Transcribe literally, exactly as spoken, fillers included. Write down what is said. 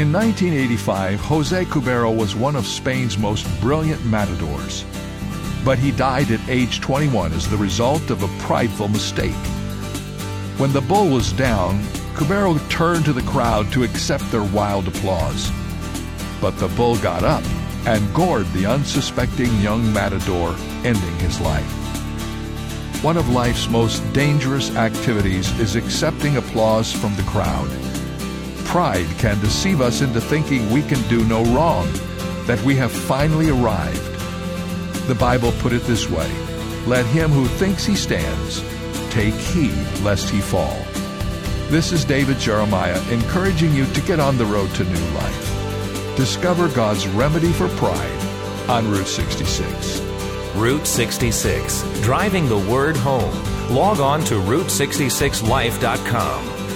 In nineteen eighty-five, Jose Cubero was one of Spain's most brilliant matadors. But he died at age twenty-one as the result of a prideful mistake. When the bull was down, Cubero turned to the crowd to accept their wild applause. But the bull got up and gored the unsuspecting young matador, ending his life. One of life's most dangerous activities is accepting applause from the crowd. Pride can deceive us into thinking we can do no wrong, that we have finally arrived. The Bible put it this way: let him who thinks he stands take heed lest he fall. This is David Jeremiah encouraging you to get on the road to new life. Discover God's remedy for pride on Route sixty-six. Route sixty-six, driving the word home. Log on to Route sixty-six Life dot com.